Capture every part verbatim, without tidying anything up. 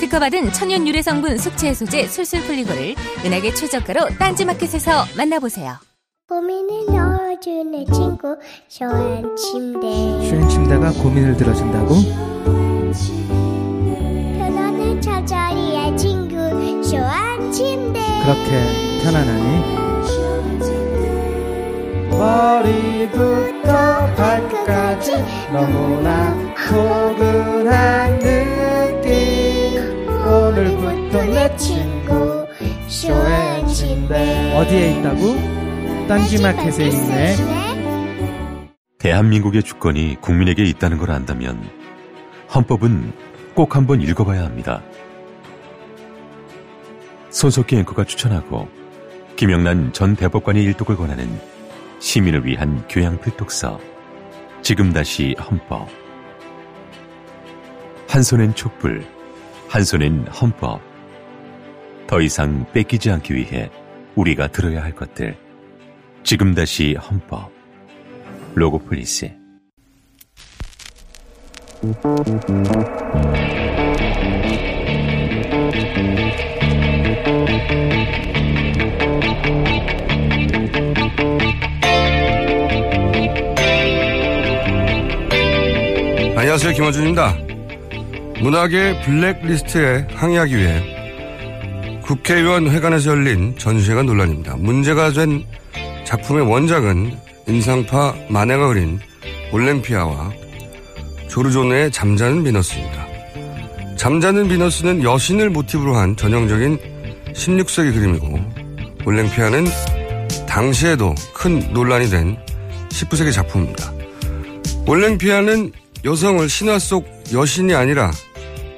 특허받은 천연 유래 성분 숙취 해소제 술술 풀리고를 은하계 최저가로 딴지마켓에서 만나보세요. 고민을 넣어준 내 친구 쇼한 침대. 쇼한 침대가 고민을 들어준다고? 편안한 저자리의 친구 쇼한 침대. 그렇게 편안하니? 머리부터 발끝까지 너무나 포근한 느낌. 오늘부터 내 친구 쇼한 침대. 어디에 있다고? 딴지마켓에 있네. 대한민국의 주권이 국민에게 있다는 걸 안다면 헌법은 꼭 한번 읽어봐야 합니다. 손석희 앵커가 추천하고 김영란 전 대법관의 일독을 권하는 시민을 위한 교양 필독서 지금 다시 헌법. 한 손엔 촛불, 한 손엔 헌법. 더 이상 뺏기지 않기 위해 우리가 들어야 할 것들. 지금 다시 헌법. 로고플리스. 안녕하세요, 김원준입니다. 문학의 블랙리스트에 항의하기 위해 국회의원 회관에서 열린 전시회가 논란입니다. 문제가 된 작품의 원작은 인상파 마네가 그린 올림피아와 조르조네의 잠자는 비너스입니다. 잠자는 비너스는 여신을 모티브로 한 전형적인 십육 세기 그림이고, 올림피아는 당시에도 큰 논란이 된 십구 세기 작품입니다. 올림피아는 여성을 신화 속 여신이 아니라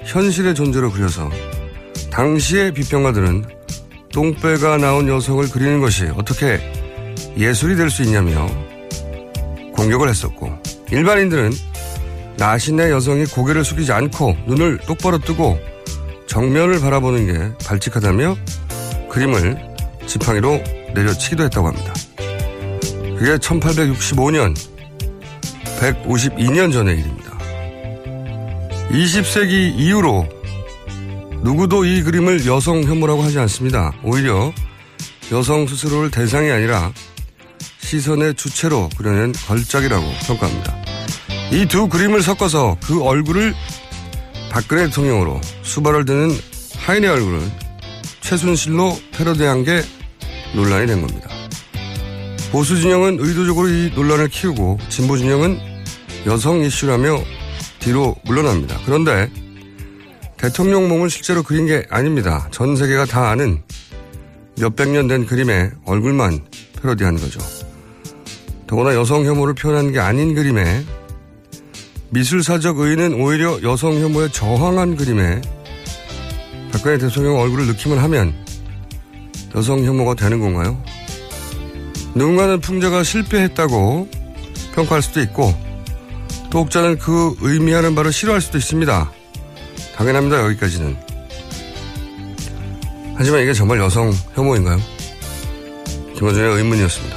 현실의 존재로 그려서 당시의 비평가들은 똥배가 나온 여성을 그리는 것이 어떻게 예술이 될 수 있냐며 공격을 했었고, 일반인들은 나신의 여성이 고개를 숙이지 않고 눈을 똑바로 뜨고 정면을 바라보는 게 발칙하다며 그림을 지팡이로 내려치기도 했다고 합니다. 그게 천팔백육십오 년, 백오십이 년 전의 일입니다. 이십 세기 이후로 누구도 이 그림을 여성 혐오라고 하지 않습니다. 오히려 여성 스스로를 대상이 아니라 시선의 주체로 그려낸 걸작이라고 평가합니다. 이 두 그림을 섞어서 그 얼굴을 박근혜 대통령으로, 수발을 드는 하인의 얼굴을 최순실로 패러디한 게 논란이 된 겁니다. 보수 진영은 의도적으로 이 논란을 키우고, 진보 진영은 여성 이슈라며 뒤로 물러납니다. 그런데 대통령 몸을 실제로 그린 게 아닙니다. 전 세계가 다 아는 몇백 년 된 그림에 얼굴만 패러디한 거죠. 더구나 여성 혐오를 표현한 게 아닌 그림에 미술사적 의의는 오히려 여성 혐오에 저항한 그림에 박근혜 대통령 얼굴을 넣기만 하면 여성 혐오가 되는 건가요? 누군가는 풍자가 실패했다고 평가할 수도 있고, 또 혹자는 그 의미하는 바를 싫어할 수도 있습니다. 당연합니다. 여기까지는. 하지만 이게 정말 여성 혐오인가요? 김원준의 의문이었습니다.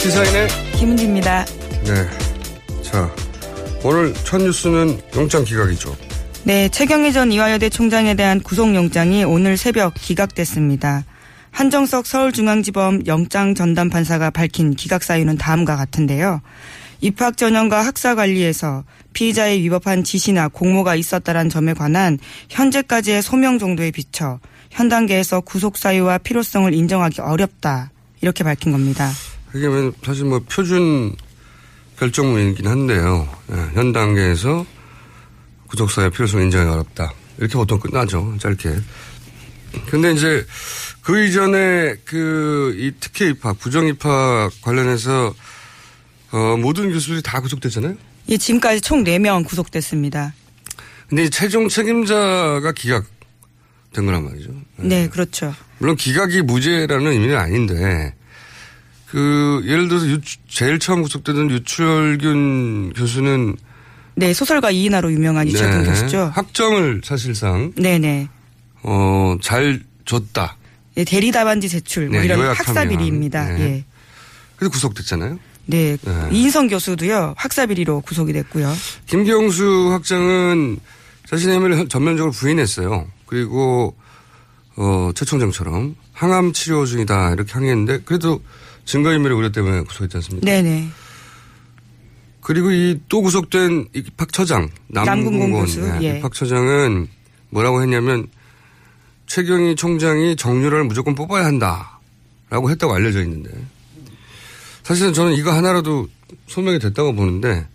시사인의 김은지입니다. 네, 자, 오늘 첫 뉴스는 영장 기각이죠. 네, 최경희 전 이화여대 총장에 대한 구속영장이 오늘 새벽 기각됐습니다. 한정석 서울중앙지법 영장 전담 판사가 밝힌 기각 사유는 다음과 같은데요. 입학 전형과 학사 관리에서 피의자에 위법한 지시나 공모가 있었다는 점에 관한 현재까지의 소명 정도에 비춰 현 단계에서 구속 사유와 필요성을 인정하기 어렵다. 이렇게 밝힌 겁니다. 그게 사실 뭐 표준 결정문이긴 한데요. 현 단계에서 구속 사유와 필요성을 인정하기 어렵다. 이렇게 보통 끝나죠. 짧게. 근데 이제 그 이전에 그 이 특혜 입학, 부정 입학 관련해서 어, 모든 교수들이 다 구속됐잖아요? 예, 지금까지 총 네 명 구속됐습니다. 근데 최종 책임자가 기각된 거란 말이죠. 네, 예. 그렇죠. 물론 기각이 무죄라는 의미는 아닌데, 그, 예를 들어서 유추, 제일 처음 구속되던 유출균 교수는. 네, 소설가 이인하로 유명한 네, 이철근 교수죠. 학점을 사실상. 네네. 어, 잘 줬다. 예, 대리다반지 제출. 뭐 네, 이런 학사비리입니다. 네. 예. 그래서 구속됐잖아요. 네. 네. 이인성 교수도요. 학사비리로 구속이 됐고요. 김경수 학장은 자신의 혐의를 전면적으로 부인했어요. 그리고 어, 최 총장처럼 항암 치료 중이다 이렇게 항의했는데 그래도 증거인멸의 우려 때문에 구속했지 않습니까? 네네. 그리고 이 또 구속된 입학처장 남궁공 교수. 네. 예. 입학처장은 뭐라고 했냐면 최경희 총장이 정유라를 무조건 뽑아야 한다라고 했다고 알려져 있는데 사실은 저는 이거 하나라도 소명이 됐다고 보는데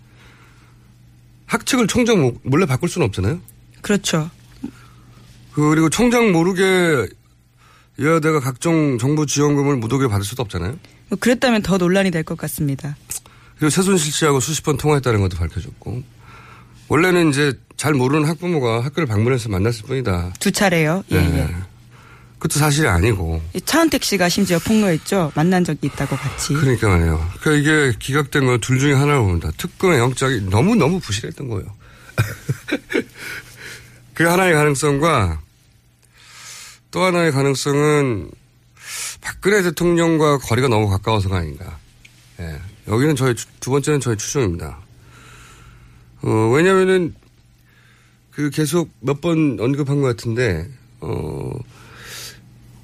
학측을 총장 몰래 바꿀 수는 없잖아요. 그렇죠. 그리고 총장 모르게 여야대가 각종 정부 지원금을 무더기에 받을 수도 없잖아요. 그랬다면 더 논란이 될 것 같습니다. 그리고 최순실 씨하고 수십 번 통화했다는 것도 밝혀졌고 원래는 이제 잘 모르는 학부모가 학교를 방문해서 만났을 뿐이다. 두 차례요. 네. 예, 예. 그것도 사실이 아니고. 차은택 씨가 심지어 폭로했죠. 만난 적이 있다고 같이. 그러니까 말이에요. 그러니까 이게 기각된 건 둘 중에 하나로 봅니다. 특검의 영장이 너무너무 부실했던 거예요. 그 하나의 가능성과 또 하나의 가능성은 박근혜 대통령과 거리가 너무 가까워서가 아닌가. 예. 여기는 저의, 두 번째는 저의 추정입니다. 어, 왜냐면은 그 계속 몇 번 언급한 것 같은데, 어,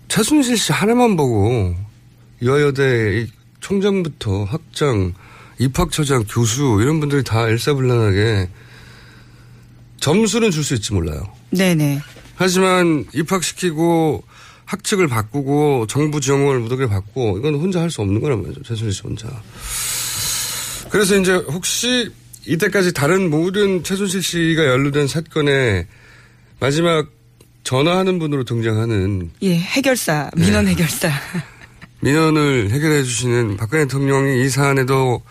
차순실 씨 하나만 보고 여여대 총장부터 학장, 입학처장, 교수 이런 분들이 다 일사불란하게 점수는 줄 수 있지 몰라요. 네네. 하지만 입학시키고 학칙을 바꾸고 정부 지원금을 무더기를 받고 이건 혼자 할 수 없는 거란 말이죠. 최순실 씨 혼자. 그래서 이제 혹시 이때까지 다른 모든 최순실 씨가 연루된 사건에 마지막 전화하는 분으로 등장하는. 예, 해결사, 민원 예. 해결사. 민원을 해결해 주시는 박근혜 대통령이 이 사안에도,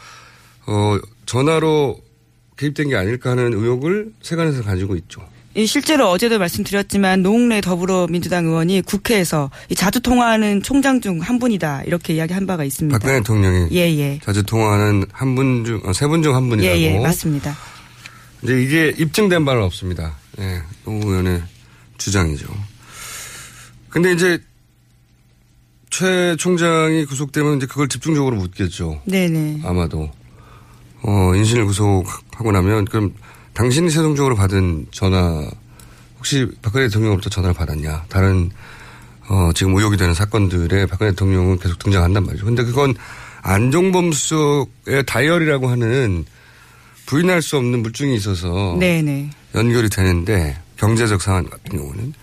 어, 전화로 개입된 게 아닐까 하는 의혹을 세간에서 가지고 있죠. 예, 실제로 어제도 말씀드렸지만 노웅래 더불어민주당 의원이 국회에서 이 자주 통화하는 총장 중 한 분이다. 이렇게 이야기한 바가 있습니다. 박근혜 대통령이. 예, 예. 자주 통화하는 한 분 중, 세 분 중 한 분이라고. 예, 예, 맞습니다. 이제 이게 입증된 바는 없습니다. 예, 노 의원의 주장이죠. 근데 이제 최 총장이 구속되면 이제 그걸 집중적으로 묻겠죠. 네네. 아마도 어, 인신을 구속하고 나면 그럼 당신이 최종적으로 받은 전화 혹시 박근혜 대통령으로부터 전화를 받았냐? 다른 어, 지금 의혹이 되는 사건들에 박근혜 대통령은 계속 등장한단 말이죠. 근데 그건 안종범 수석의 다이어리라고 하는 부인할 수 없는 물증이 있어서 네네. 연결이 되는데. 경제적 상황 같은 경우는.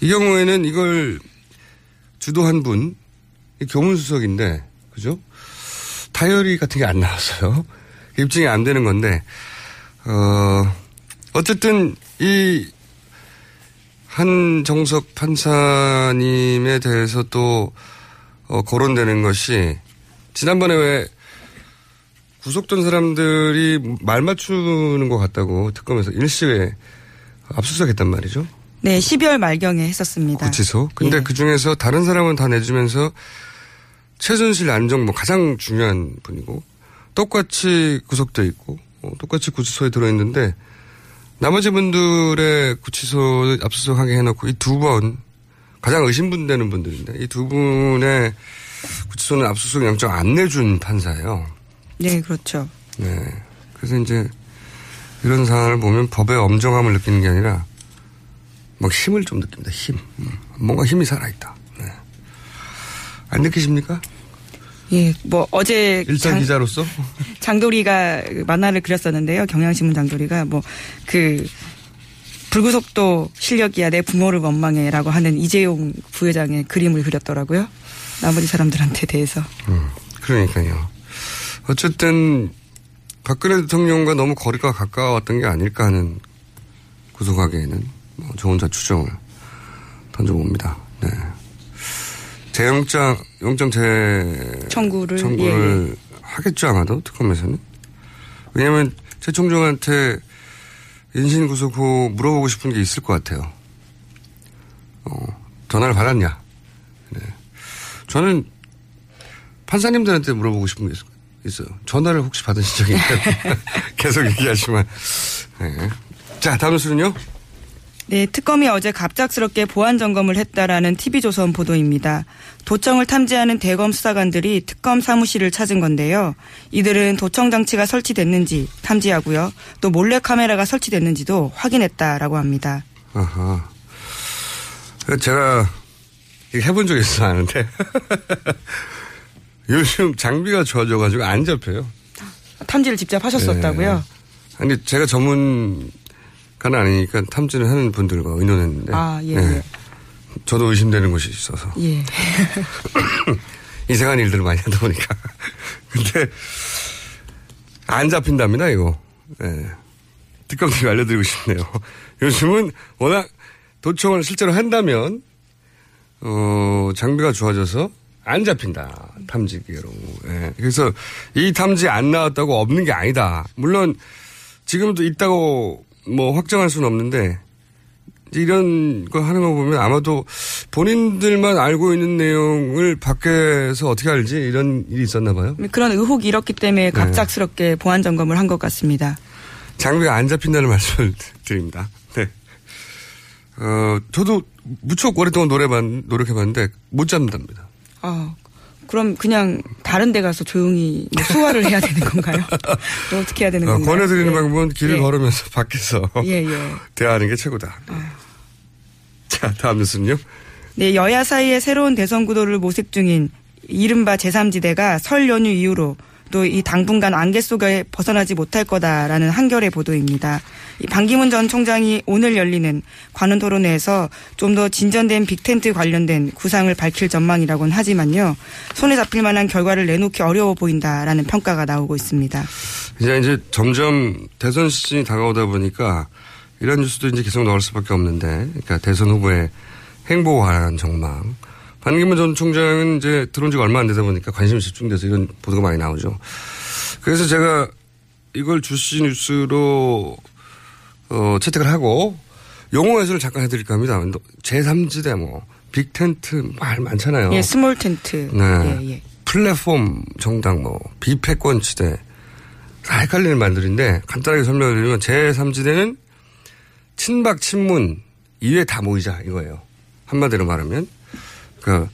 이 경우에는 이걸 주도한 분, 교문수석인데, 그죠? 다이어리 같은 게 안 나왔어요. 입증이 안 되는 건데, 어, 어쨌든 이 한정석 판사님에 대해서 또, 어, 거론되는 것이, 지난번에 왜 구속된 사람들이 말 맞추는 것 같다고 특검에서 일시에 압수수색했단 말이죠. 네, 십이월 말경에 했었습니다. 구치소. 근데 예. 그 중에서 다른 사람은 다 내주면서 최순실 안정범 가장 중요한 분이고 똑같이 구속돼 있고 똑같이 구치소에 들어있는데 나머지 분들의 구치소 압수수색하게 해놓고 이 두 번 가장 의심분되는 분들인데 이 두 분의 구치소는 압수수색 영장 안 내준 판사예요. 네, 그렇죠. 네, 그래서 이제. 이런 상황을 보면 법의 엄정함을 느끼는 게 아니라 막 힘을 좀 느낍니다. 힘. 뭔가 힘이 살아있다. 네. 안 느끼십니까? 예, 뭐 어제 일선 장, 기자로서 장도리가 만화를 그렸었는데요. 경향신문 장도리가 뭐 그 불구속도 실력이야 내 부모를 원망해라고 하는 이재용 부회장의 그림을 그렸더라고요. 나머지 사람들한테 대해서. 음, 그러니까요. 어쨌든 박근혜 대통령과 너무 거리가 가까웠던 게 아닐까 하는 구속하기에는 뭐 저 혼자 추정을 던져봅니다. 네. 재영장, 영장 재 청구를, 청구를 예. 하겠죠, 아마도, 특검에서는. 왜냐면, 최 총장한테 인신구속 후 물어보고 싶은 게 있을 것 같아요. 어, 전화를 받았냐. 네. 저는 판사님들한테 물어보고 싶은 게 있, 있어요. 전화를 혹시 받으신 적이 있나요? 계속 얘기하시면. 네. 자, 다음 수는요? 네, 특검이 어제 갑작스럽게 보안 점검을 했다라는 티비조선 보도입니다. 도청을 탐지하는 대검 수사관들이 특검 사무실을 찾은 건데요. 이들은 도청 장치가 설치됐는지 탐지하고요. 또 몰래 카메라가 설치됐는지도 확인했다라고 합니다. 아하. 제가 해본 적이 있어서 아는데 요즘 장비가 좋아져가지고 안 잡혀요. 탐지를 직접 하셨었다고요? 네. 아니, 제가 전문... 간 아니니까 탐지를 하는 분들과 의논했는데. 아, 예. 예. 저도 의심되는 곳이 있어서. 예. 이상한 일들을 많이 하다 보니까. 근데, 안 잡힌답니다, 이거. 예. 특검팀 알려드리고 싶네요. 요즘은 워낙 도청을 실제로 한다면, 어, 장비가 좋아져서 안 잡힌다. 탐지기로. 예. 그래서 이 탐지 안 나왔다고 없는 게 아니다. 물론, 지금도 있다고 뭐 확정할 수는 없는데 이런 거 하는 거 보면 아마도 본인들만 알고 있는 내용을 밖에서 어떻게 알지 이런 일이 있었나 봐요. 그런 의혹이 일었기 때문에 갑작스럽게 네. 보안 점검을 한 것 같습니다. 장비가 안 잡힌다는 말씀을 드립니다. 네. 어, 저도 무척 오랫동안 노래만 노력해봤는데 못 잡는답니다. 아, 그럼 그냥 다른 데 가서 조용히 뭐 수화를 해야 되는 건가요? 어떻게 해야 되는 어, 건가요? 권해드리는 예. 방법은 길을 예. 걸으면서 밖에서 예, 예. 대화하는 게 최고다. 아. 자, 다음 뉴스는요? 네, 여야 사이의 새로운 대선 구도를 모색 중인 이른바 제삼지대가 설 연휴 이후로 또 이 당분간 안개 속에 벗어나지 못할 거다라는 한겨레 보도입니다. 이 반기문 전 총장이 오늘 열리는 관훈 토론회에서 좀 더 진전된 빅텐트 관련된 구상을 밝힐 전망이라고는 하지만요. 손에 잡힐 만한 결과를 내놓기 어려워 보인다라는 평가가 나오고 있습니다. 이제 이제 점점 대선 시즌이 다가오다 보니까 이런 뉴스도 이제 계속 나올 수밖에 없는데, 그러니까 대선 후보의 행보화라는 전망. 반기문 전 총장은 이제 들어온 지가 얼마 안 되다 보니까 관심이 집중돼서 이런 보도가 많이 나오죠. 그래서 제가 이걸 주시 뉴스로 어, 채택을 하고 용어 해설을 잠깐 해드릴까 합니다. 제삼지대 뭐 빅텐트 말 많잖아요. 예, 스몰 텐트. 네. 예, 예. 플랫폼 정당 뭐 비패권 지대. 다 헷갈리는 말들인데 간단하게 설명을 드리면 제삼지대는 친박, 친문 이외에 다 모이자 이거예요. 한마디로 말하면. 그,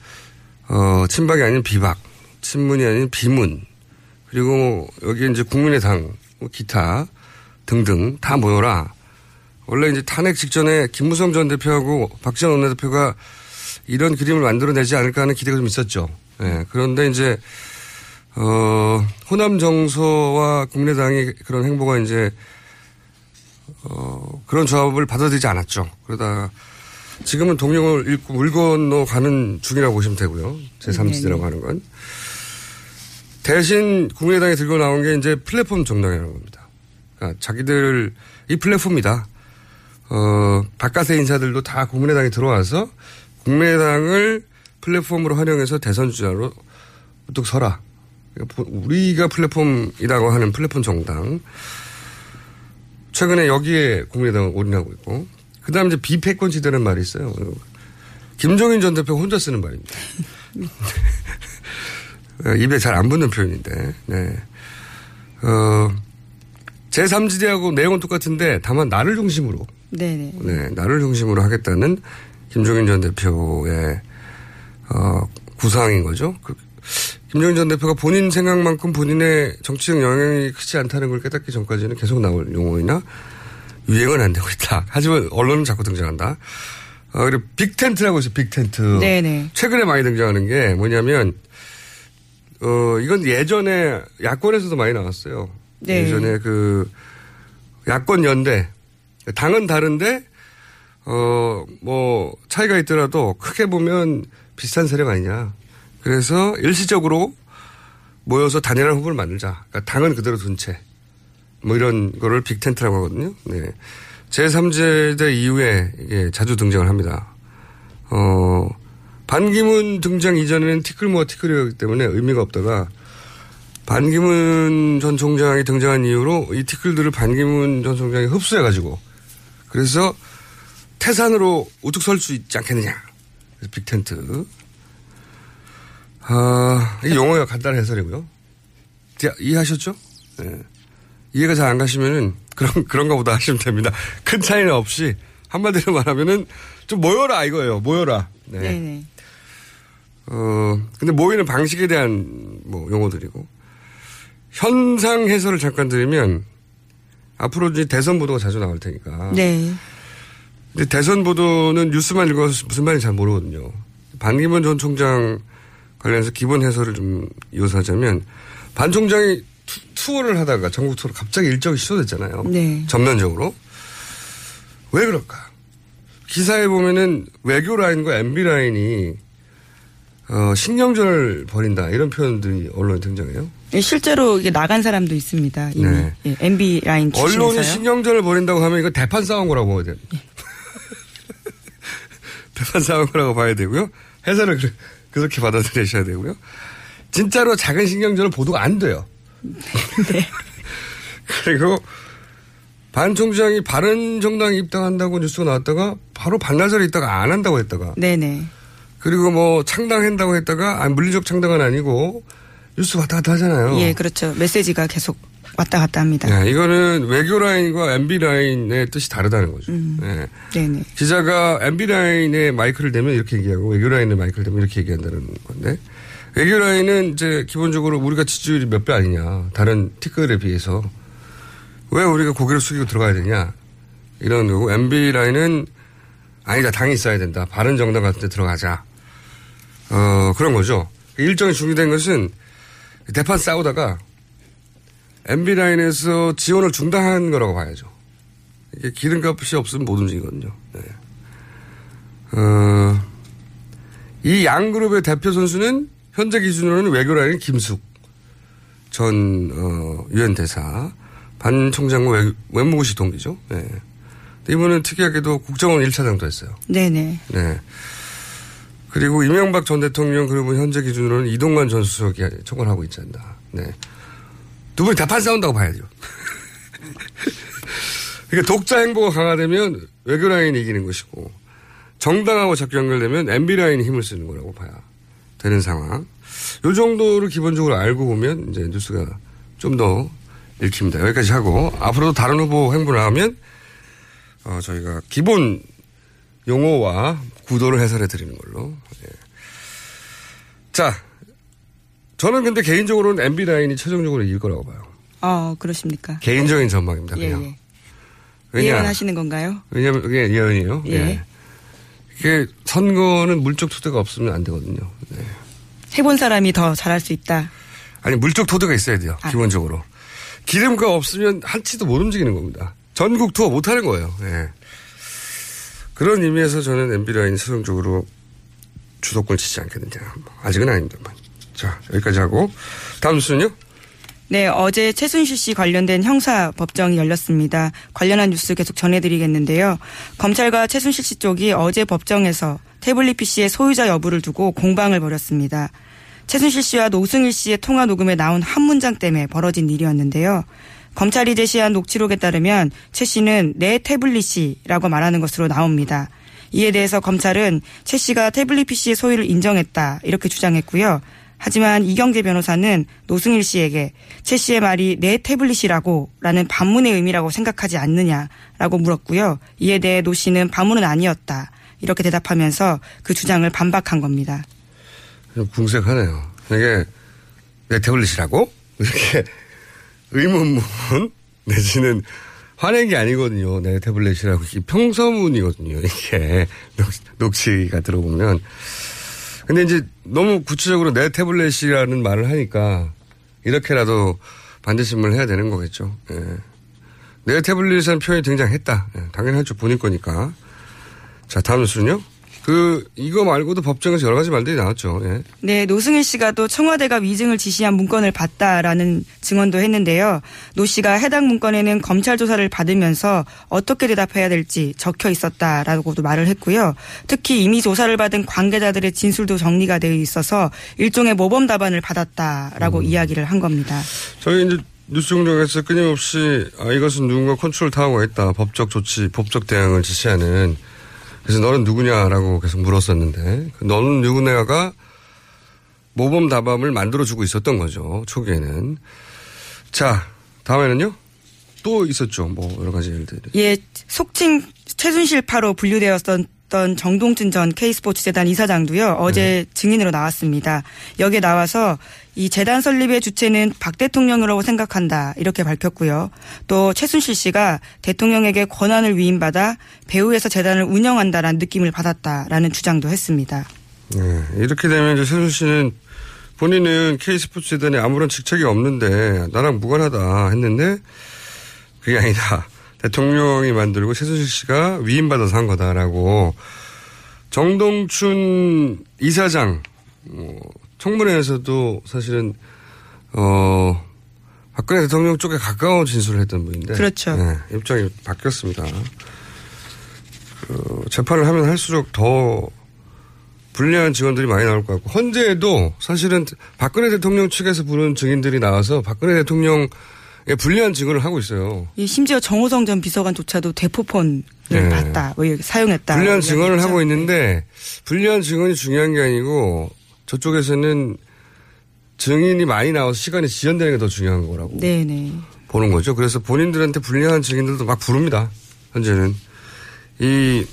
어, 친박이 아닌 비박, 친문이 아닌 비문, 그리고 뭐 여기 이제 국민의당, 뭐 기타 등등 다 모여라. 원래 이제 탄핵 직전에 김무성 전 대표하고 박지원 원내대표가 이런 그림을 만들어내지 않을까 하는 기대가 좀 있었죠. 예. 네. 그런데 이제, 어, 호남 정서와 국민의당의 그런 행보가 이제, 어, 그런 조합을 받아들이지 않았죠. 그러다가 지금은 동력을 잃고 물 건너 가는 중이라고 보시면 되고요. 제삼지대라고 하는 건. 대신 국민의당이 들고 나온 게 이제 플랫폼 정당이라는 겁니다. 그러니까 자기들, 이 플랫폼이다. 어, 바깥의 인사들도 다 국민의당에 들어와서 국민의당을 플랫폼으로 활용해서 대선 주자로 우뚝 서라. 우리가 플랫폼이라고 하는 플랫폼 정당. 최근에 여기에 국민의당을 올인하고 있고. 그 다음에 이제 비패권 지대는 말이 있어요. 김종인 전 대표 혼자 쓰는 말입니다. 입에 잘 안 붙는 표현인데, 네. 어, 제삼지대하고 내용은 똑같은데 다만 나를 중심으로. 네네. 네. 나를 중심으로 하겠다는 김종인 전 대표의, 어, 구상인 거죠. 그, 김종인 전 대표가 본인 생각만큼 본인의 정치적 영향이 크지 않다는 걸 깨닫기 전까지는 계속 나올 용어이나 유행은 안 되고 있다. 하지만 언론은 자꾸 등장한다. 어, 그리고 빅텐트라고 있어요. 빅텐트. 네네. 최근에 많이 등장하는 게 뭐냐면 어, 이건 예전에 야권에서도 많이 나왔어요. 네. 예전에 그 야권 연대, 당은 다른데 어, 뭐 차이가 있더라도 크게 보면 비슷한 세력 아니냐. 그래서 일시적으로 모여서 단일한 후보를 만들자. 그러니까 당은 그대로 둔 채. 뭐 이런 거를 빅텐트라고 하거든요. 네. 제삼 제대 이후에 이게 자주 등장을 합니다. 어, 반기문 등장 이전에는 티끌모아 티끌이었기 때문에 의미가 없다가 반기문 전 총장이 등장한 이후로 이 티끌들을 반기문 전 총장이 흡수해가지고 그래서 태산으로 우뚝 설 수 있지 않겠느냐. 그래서 빅텐트. 아, 이 용어가 간단한 해설이고요. 이해하셨죠? 네. 이해가 잘 안 가시면은 그런, 그런가 보다 하시면 됩니다. 큰 차이는 없이 한마디로 말하면은 좀 모여라 이거예요. 모여라. 네. 네네. 어, 근데 모이는 방식에 대한 뭐 용어들이고. 현상 해설을 잠깐 드리면 앞으로 이제 대선 보도가 자주 나올 테니까. 네. 근데 대선 보도는 뉴스만 읽어서 무슨 말인지 잘 모르거든요. 반기문 전 총장 관련해서 기본 해설을 좀 요사하자면 반 총장이 투, 투어를 하다가 전국 투어로 갑자기 일정이 취소됐잖아요. 네. 전면적으로. 왜 그럴까? 기사에 보면은 외교 라인과 엠비 라인이 어, 신경전을 벌인다 이런 표현들이 언론에 등장해요. 네, 실제로 이게 나간 사람도 있습니다. 이미. 네. 예, 엠비 라인 출신에서요. 언론이 신경전을 벌인다고 하면 이거 대판 싸운 거라고 봐야 됩니다. 예. 대판 싸운 거라고 봐야 되고요. 해설을 그래, 그렇게 받아들이셔야 되고요. 진짜로 작은 신경전은 보도가 안 돼요. 네. 그리고 반 총장이 바른정당에 입당한다고 뉴스가 나왔다가 바로 반나절에 있다가 안 한다고 했다가. 네네. 그리고 뭐 창당한다고 했다가 아니, 물리적 창당은 아니고 뉴스 왔다 갔다 하잖아요. 예, 그렇죠. 메시지가 계속 왔다 갔다 합니다. 네, 이거는 외교 라인과 엠비 라인의 뜻이 다르다는 거죠. 음. 네. 네네. 기자가 엠비 라인의 마이크를 대면 이렇게 얘기하고 외교 라인의 마이크를 대면 이렇게 얘기한다는 건데. 외교 라인은 이제 기본적으로 우리가 지지율이 몇 배 아니냐. 다른 티끌에 비해서. 왜 우리가 고개를 숙이고 들어가야 되냐 이런 거고 엠비 라인은 아니다 당이 있어야 된다 바른정당 같은 데 들어가자 어 그런 거죠. 일정이 중지된 것은 대판 싸우다가 엠비 라인에서 지원을 중단한 거라고 봐야죠. 이게 기름값이 없으면 못 움직이거든요. 네. 어, 이 양 그룹의 대표 선수는 현재 기준으로는 외교 라인 김숙 전 어, 유엔 대사. 반 총장과 외무고시 동기죠. 네. 이분은 특이하게도 국정원 일 차장도 했어요. 네네. 네. 그리고 이명박 전 대통령 그리고 현재 기준으로는 이동관 전 수석이 총괄 하고 있지 않나. 네. 두 분이 대판 싸운다고 봐야죠. 그러니까 독자 행보가 강화되면 외교 라인이 이기는 것이고 정당하고 적격 연결되면 엠비 라인이 힘을 쓰는 거라고 봐야 되는 상황. 요 정도를 기본적으로 알고 보면 이제 뉴스가 좀 더 읽힙니다. 여기까지 하고 앞으로도 다른 후보 행보를 하면 어, 저희가 기본 용어와 구도를 해설해 드리는 걸로. 예. 자, 저는 근데 개인적으로는 엠비 라인이 최종적으로 이길 거라고 봐요. 아, 어, 그렇습니까? 개인적인 전망입니다. 그냥. 예, 예. 왜냐, 예언하시는 건가요? 왜냐면 그게 예언이에요. 예. 예. 이게 선거는 물적 토대가 없으면 안 되거든요. 예. 해본 사람이 더 잘할 수 있다. 아니 물적 토대가 있어야 돼요. 아. 기본적으로. 기름값 없으면 한치도 못 움직이는 겁니다. 전국 투어 못하는 거예요. 예. 그런 의미에서 저는 엠비 라인이 최종적으로 주도권을 치지 않겠느냐. 아직은 아닙니다만. 자, 여기까지 하고 다음 순요. 네, 어제 최순실 씨 관련된 형사 법정이 열렸습니다. 관련한 뉴스 계속 전해드리겠는데요. 검찰과 최순실 씨 쪽이 어제 법정에서 태블릿 피씨의 소유자 여부를 두고 공방을 벌였습니다. 최순실 씨와 노승일 씨의 통화 녹음에 나온 한 문장 때문에 벌어진 일이었는데요. 검찰이 제시한 녹취록에 따르면 최 씨는 내 태블릿이라고 말하는 것으로 나옵니다. 이에 대해서 검찰은 최 씨가 태블릿 피씨의 소유를 인정했다 이렇게 주장했고요. 하지만 이경재 변호사는 노승일 씨에게 최 씨의 말이 내 태블릿이라고 라는 반문의 의미라고 생각하지 않느냐라고 물었고요. 이에 대해 노 씨는 반문은 아니었다 이렇게 대답하면서 그 주장을 반박한 겁니다. 궁색하네요. 이게 내 태블릿이라고? 이렇게 의문문 내지는 화낸 게 아니거든요. 내 태블릿이라고. 평서문이거든요. 이게 녹, 녹취가 들어보면. 근데 이제 너무 구체적으로 내 태블릿이라는 말을 하니까 이렇게라도 반대신문을 해야 되는 거겠죠. 예. 내 태블릿이라는 표현이 등장했다. 예. 당연하죠. 본인 거니까. 자, 다음 뉴스는요. 그 이거 말고도 법정에서 여러 가지 말들이 나왔죠. 예. 네. 노승일 씨가 또 청와대가 위증을 지시한 문건을 봤다라는 증언도 했는데요. 노 씨가 해당 문건에는 검찰 조사를 받으면서 어떻게 대답해야 될지 적혀 있었다라고도 말을 했고요. 특히 이미 조사를 받은 관계자들의 진술도 정리가 되어 있어서 일종의 모범 답안을 받았다라고 음. 이야기를 한 겁니다. 저희 이제 뉴스 공장에서 끊임없이 아, 이것은 누군가 컨트롤 타워가 있다. 법적 조치, 법적 대응을 지시하는 그래서 너는 누구냐라고 계속 물었었는데 너는 누구냐가 모범 답안을 만들어주고 있었던 거죠. 초기에는. 자, 다음에는요. 또 있었죠. 뭐 여러 가지 일들이. 예, 속칭 최순실 파로 분류되었던 정동진 전 K스포츠재단 이사장도요. 어제 네. 증인으로 나왔습니다. 여기에 나와서 이 재단 설립의 주체는 박 대통령이라고 생각한다 이렇게 밝혔고요. 또 최순실 씨가 대통령에게 권한을 위임받아 배후에서 재단을 운영한다라는 느낌을 받았다라는 주장도 했습니다. 네, 이렇게 되면 이제 최순실 씨는 본인은 K스포츠재단에 아무런 직책이 없는데 나랑 무관하다 했는데 그게 아니다. 대통령이 만들고 최순실 씨가 위임받아서 한 거다라고 정동춘 이사장 청문회에서도 사실은 어 박근혜 대통령 쪽에 가까운 진술을 했던 분인데 그렇죠. 네, 입장이 바뀌었습니다. 그 재판을 하면 할수록 더 불리한 증언들이 많이 나올 것 같고 헌재에도 사실은 박근혜 대통령 측에서 부른 증인들이 나와서 박근혜 대통령 예, 불리한 증언을 하고 있어요. 예, 심지어 정호성 전 비서관조차도 대포폰을 예. 봤다, 사용했다. 불리한 증언을 하고 있는데 불리한 증언이 중요한 게 아니고 저쪽에서는 증인이 많이 나와서 시간이 지연되는 게 더 중요한 거라고 네네. 보는 거죠. 그래서 본인들한테 불리한 증인들도 막 부릅니다. 현재는. 이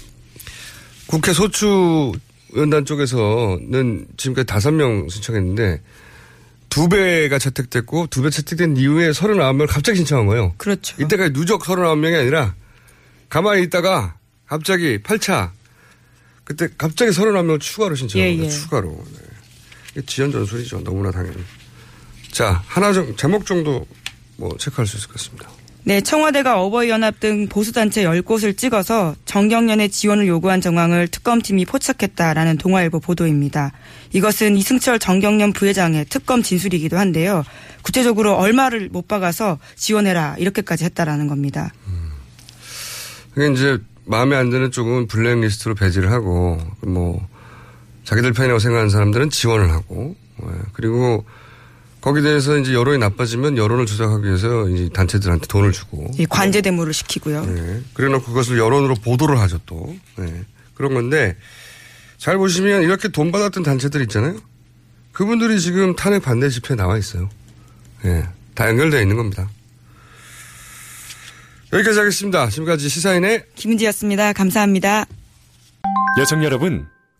국회 소추연단 쪽에서는 지금까지 다섯 명 신청했는데 두 배가 채택됐고, 두 배 채택된 이후에 서른아홉 명을 갑자기 신청한 거예요. 그렇죠. 이때까지 누적 서른아홉 명이 아니라, 가만히 있다가, 갑자기 팔 차, 그때 갑자기 서른아홉 명을 추가로 신청한 예, 거예요. 예. 추가로. 네. 지연전술이죠. 너무나 당연히. 자, 하나 좀, 제목 정도 뭐 체크할 수 있을 것 같습니다. 네, 청와대가 어버이연합 등 보수단체 열 곳을 찍어서 정경련의 지원을 요구한 정황을 특검팀이 포착했다라는 동아일보 보도입니다. 이것은 이승철 정경련 부회장의 특검 진술이기도 한데요. 구체적으로 얼마를 못 박아서 지원해라 이렇게까지 했다라는 겁니다. 음. 그게 이제 마음에 안 드는 쪽은 블랙리스트로 배제를 하고 뭐 자기들 편이라고 생각하는 사람들은 지원을 하고 그리고 거기에 대해서 이제 여론이 나빠지면 여론을 조작하기 위해서 이제 단체들한테 돈을 주고. 예, 관제 대모를 시키고요. 네. 그래 놓고 그것을 여론으로 보도를 하죠 또. 네. 그런 건데 잘 보시면 이렇게 돈 받았던 단체들 있잖아요. 그분들이 지금 탄핵 반대 집회에 나와 있어요. 예. 네. 다 연결되어 있는 겁니다. 여기까지 하겠습니다. 지금까지 시사인의 김은지였습니다. 감사합니다. 여성 여러분.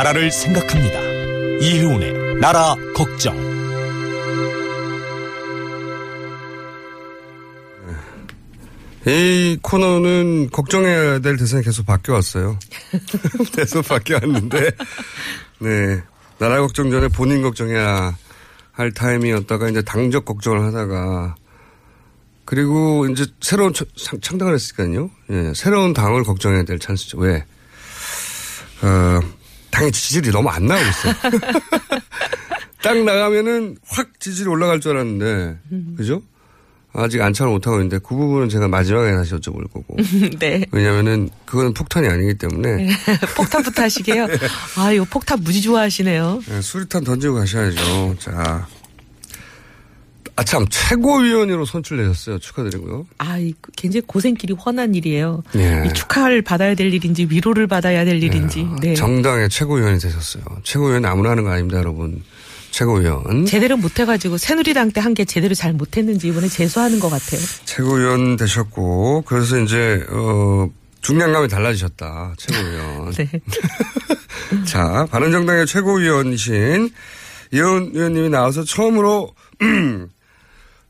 나라를 생각합니다. 이혜훈의 나라 걱정. 이 코너는 걱정해야 될 대상이 계속 바뀌어왔어요. 계속 바뀌어왔는데 네, 나라 걱정 전에 본인 걱정해야 할 타임이었다가 이제 당적 걱정을 하다가, 그리고 이제 새로운 창당을 했으니까요. 예, 새로운 당을 걱정해야 될 찬스죠. 왜? 어, 당의 지지율이 너무 안 나오고 있어요. 딱 나가면은 확 지지율이 올라갈 줄 알았는데, 그죠? 아직 안착을 못하고 있는데, 그 부분은 제가 마지막에 다시 여쭤볼 거고. 네. 왜냐면은, 그거는 폭탄이 아니기 때문에. 폭탄부터 하시게요? 네. 아유, 폭탄 무지 좋아하시네요. 네, 수류탄 던지고 가셔야죠. 자. 아참, 최고위원으로 선출되셨어요. 축하드리고요. 아, 이 굉장히 고생길이 훤한 일이에요. 예. 이 축하를 받아야 될 일인지 위로를 받아야 될 일인지. 예. 네. 정당의 최고위원이 되셨어요. 최고위원 아무나 하는 거 아닙니다, 여러분. 최고위원. 제대로 못해가지고 새누리당 때 한 게 제대로 잘 못했는지 이번에 재수하는 것 같아요. 최고위원 되셨고, 그래서 이제 어, 중량감이 달라지셨다. 최고위원. 네. 자, 바른정당의 최고위원이신 이현 의원님이 나와서 처음으로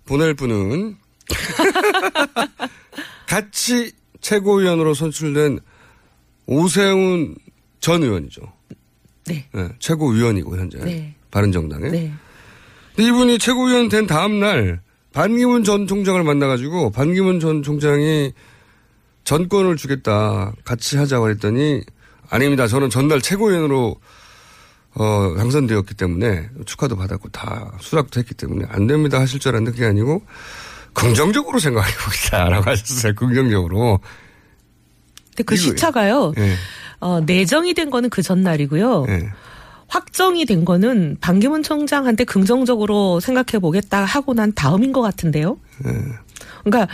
보낼 분은 같이 최고위원으로 선출된 오세훈 전 의원이죠. 네. 네, 최고위원이고 현재. 네. 바른정당에. 네. 근데 이분이 최고위원 된 다음 날 반기문 전 총장을 만나가지고, 반기문 전 총장이 전권을 주겠다, 같이 하자고 했더니, 아닙니다, 저는 전날 최고위원으로 어, 당선되었기 때문에 축하도 받았고 다 수락도 했기 때문에 안 됩니다 하실 줄 알았는데, 그게 아니고 긍정적으로 생각하고 있다라고 하셨어요. 긍정적으로. 근데 그 이거, 시차가요. 예. 어, 내정이 된 거는 그 전날이고요. 예. 확정이 된 거는 반기문 총장한테 긍정적으로 생각해 보겠다 하고 난 다음인 것 같은데요. 예. 그러니까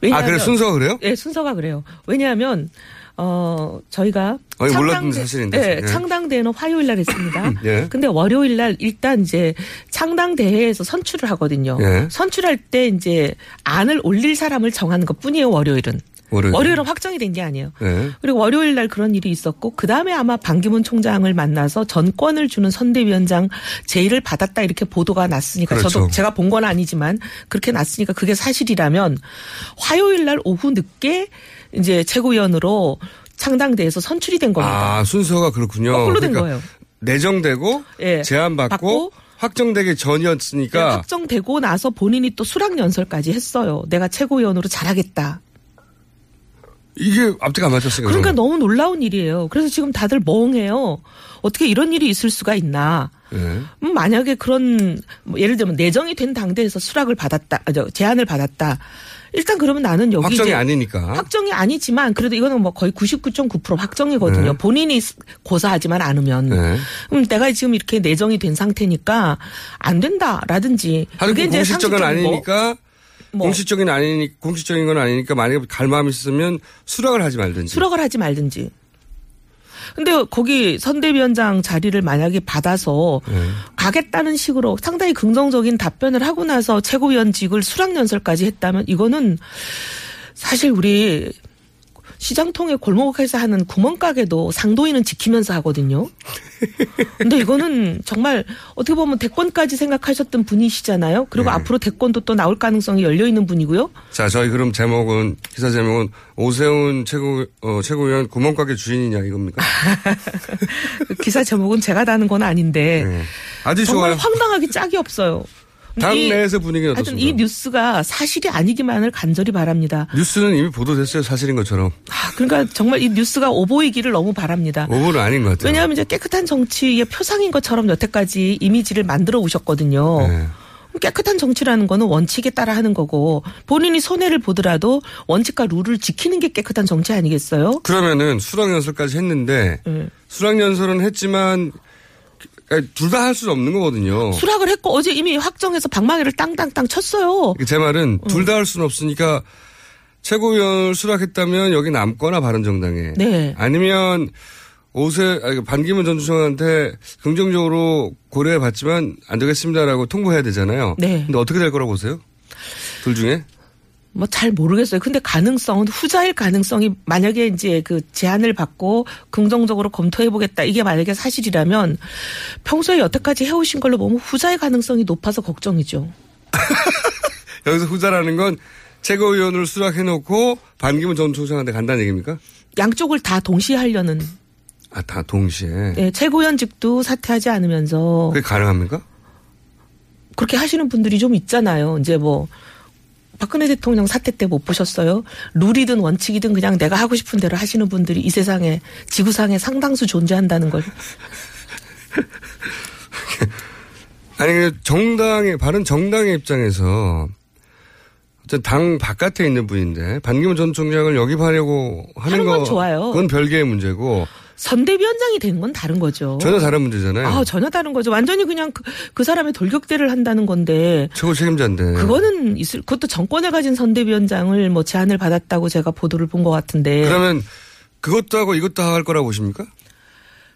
왜냐하면, 아, 그래 순서가 그래요? 예, 순서가 그래요. 왜냐하면 어, 저희가. 아니, 몰랐던 사실인데. 네, 예. 창당대회는 화요일 날 했습니다. 예. 근데 월요일 날 일단 이제 창당대회에서 선출을 하거든요. 예. 선출할 때 이제 안을 올릴 사람을 정하는 것 뿐이에요, 월요일은. 월요일. 월요일은 확정이 된 게 아니에요. 예. 그리고 월요일 날 그런 일이 있었고, 그 다음에 아마 반기문 총장을 만나서 전권을 주는 선대위원장 제의를 받았다 이렇게 보도가 났으니까. 그렇죠. 저도 제가 본 건 아니지만 그렇게 났으니까 그게 사실이라면 화요일 날 오후 늦게 이제 최고위원으로 창당대에서 선출이 된 겁니다. 아, 순서가 그렇군요. 거꾸로 된 그러니까 거예요. 내정되고, 예, 제안받고 확정되기 전이었으니까. 예, 확정되고 나서 본인이 또 수락연설까지 했어요. 내가 최고위원으로 잘하겠다. 이게 앞뒤가 안 맞았어요. 그러니까 그러면. 너무 놀라운 일이에요. 그래서 지금 다들 멍해요. 어떻게 이런 일이 있을 수가 있나. 예. 음, 만약에 그런 뭐 예를 들면 내정이 된 당대에서 수락을 받았다, 제안을 받았다. 일단 그러면 나는 여기 확정이 아니니까. 확정이 아니지만 그래도 이거는 뭐 거의 구십구 점 구 퍼센트 확정이거든요. 네. 본인이 고사하지만 않으면. 네. 그럼 내가 지금 이렇게 내정이 된 상태니까 안 된다라든지. 그게 이제 공식적인 아니니까. 뭐. 공식적인 아니니 공식적인 건 아니니까 만약에 갈 마음이 있으면 수락을 하지 말든지. 수락을 하지 말든지. 근데 거기 선대위원장 자리를 만약에 받아서, 네, 가겠다는 식으로 상당히 긍정적인 답변을 하고 나서 최고위원직을 수락연설까지 했다면 이거는 사실 우리 시장통에 골목에서 하는 구멍가게도 상도인은 지키면서 하거든요. 근데 이거는 정말 어떻게 보면 대권까지 생각하셨던 분이시잖아요. 그리고, 네, 앞으로 대권도 또 나올 가능성이 열려있는 분이고요. 자, 저희 그럼 제목은, 기사 제목은 오세훈 최고, 어, 최고위원 구멍가게 주인이냐 이겁니까? 기사 제목은 제가 다는 건 아닌데. 네. 아주 정말 좋아요. 황당하기 짝이 없어요. 당 내에서 분위기는 어떻습니까? 하여튼 이 뉴스가 사실이 아니기만을 간절히 바랍니다. 뉴스는 이미 보도됐어요. 사실인 것처럼. 아, 그러니까 정말 이 뉴스가 오보이기를 너무 바랍니다. 오보는 아닌 것 같아요. 왜냐하면 이제 깨끗한 정치의 표상인 것처럼 여태까지 이미지를 만들어 오셨거든요. 네. 깨끗한 정치라는 거는 원칙에 따라 하는 거고, 본인이 손해를 보더라도 원칙과 룰을 지키는 게 깨끗한 정치 아니겠어요? 그러면은 수락연설까지 했는데, 네, 수락연설은 했지만 둘 다 할 수 없는 거거든요. 수락을 했고 어제 이미 확정해서 방망이를 땅땅땅 쳤어요. 제 말은 둘 다 할 수는 없으니까 최고위원을 수락했다면 여기 남거나 바른정당에, 네, 아니면 오세 아니, 반기문 전 총장한테 긍정적으로 고려해봤지만 안 되겠습니다라고 통보해야 되잖아요. 네. 근데 어떻게 될 거라고 보세요? 둘 중에? 뭐 잘 모르겠어요. 근데 가능성은 후자일 가능성이 만약에 이제 그 제안을 받고 긍정적으로 검토해보겠다 이게 만약에 사실이라면 평소에 여태까지 해오신 걸로 보면 후자의 가능성이 높아서 걱정이죠. 여기서 후자라는 건 최고위원을 수락해놓고 반기문 전 총장한테 간다는 얘기입니까? 양쪽을 다 동시에 하려는. 아, 다 동시에. 네, 최고위원직도 사퇴하지 않으면서. 그게 가능합니까? 그렇게 하시는 분들이 좀 있잖아요. 이제 뭐. 박근혜 대통령 사태 때 못 보셨어요? 룰이든 원칙이든 그냥 내가 하고 싶은 대로 하시는 분들이 이 세상에 지구상에 상당수 존재한다는 걸. 아니 정당의 바른 정당의 입장에서 당 바깥에 있는 분인데 반기문 전 총장을 영입하려고 하는, 하는 건 거, 좋아요. 그건 별개의 문제고. 선대위원장이 되는 건 다른 거죠. 전혀 다른 문제잖아요. 아, 전혀 다른 거죠. 완전히 그냥 그, 그 사람의 돌격대를 한다는 건데. 최고 책임자인데. 그거는 있을, 그것도 정권을 가진 선대위원장을 뭐 제안을 받았다고 제가 보도를 본 것 같은데. 그러면 그것도 하고 이것도 할 거라고 보십니까?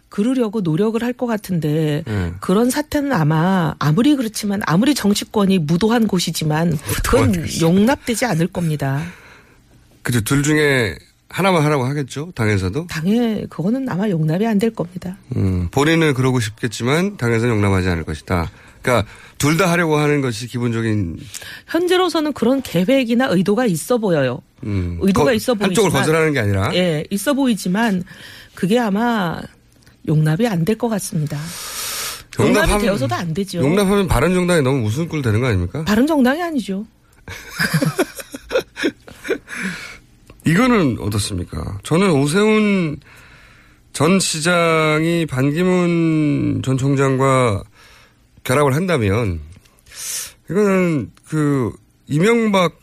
그러려고 노력을 할 것 같은데 네. 그런 사태는 아마 아무리 그렇지만 아무리 정치권이 무도한 곳이지만 그건 용납되지 않을 겁니다. 그죠. 둘 중에. 하나만 하라고 하겠죠? 당에서도? 당에 그거는 아마 용납이 안 될 겁니다. 음, 본인은 그러고 싶겠지만 당에서는 용납하지 않을 것이다. 그러니까 둘 다 하려고 하는 것이 기본적인. 현재로서는 그런 계획이나 의도가 있어 보여요. 음, 의도가 거, 있어 보이지만. 한쪽을 거절하는 게 아니라. 예, 있어 보이지만 그게 아마 용납이 안 될 것 같습니다. 용납이 용납하면, 되어서도 안 되죠. 용납하면 바른정당이 너무 우스운꼴 되는 거 아닙니까? 바른정당이 아니죠. 이거는 어떻습니까? 저는 오세훈 전 시장이 반기문 전 총장과 결합을 한다면 이거는 그 이명박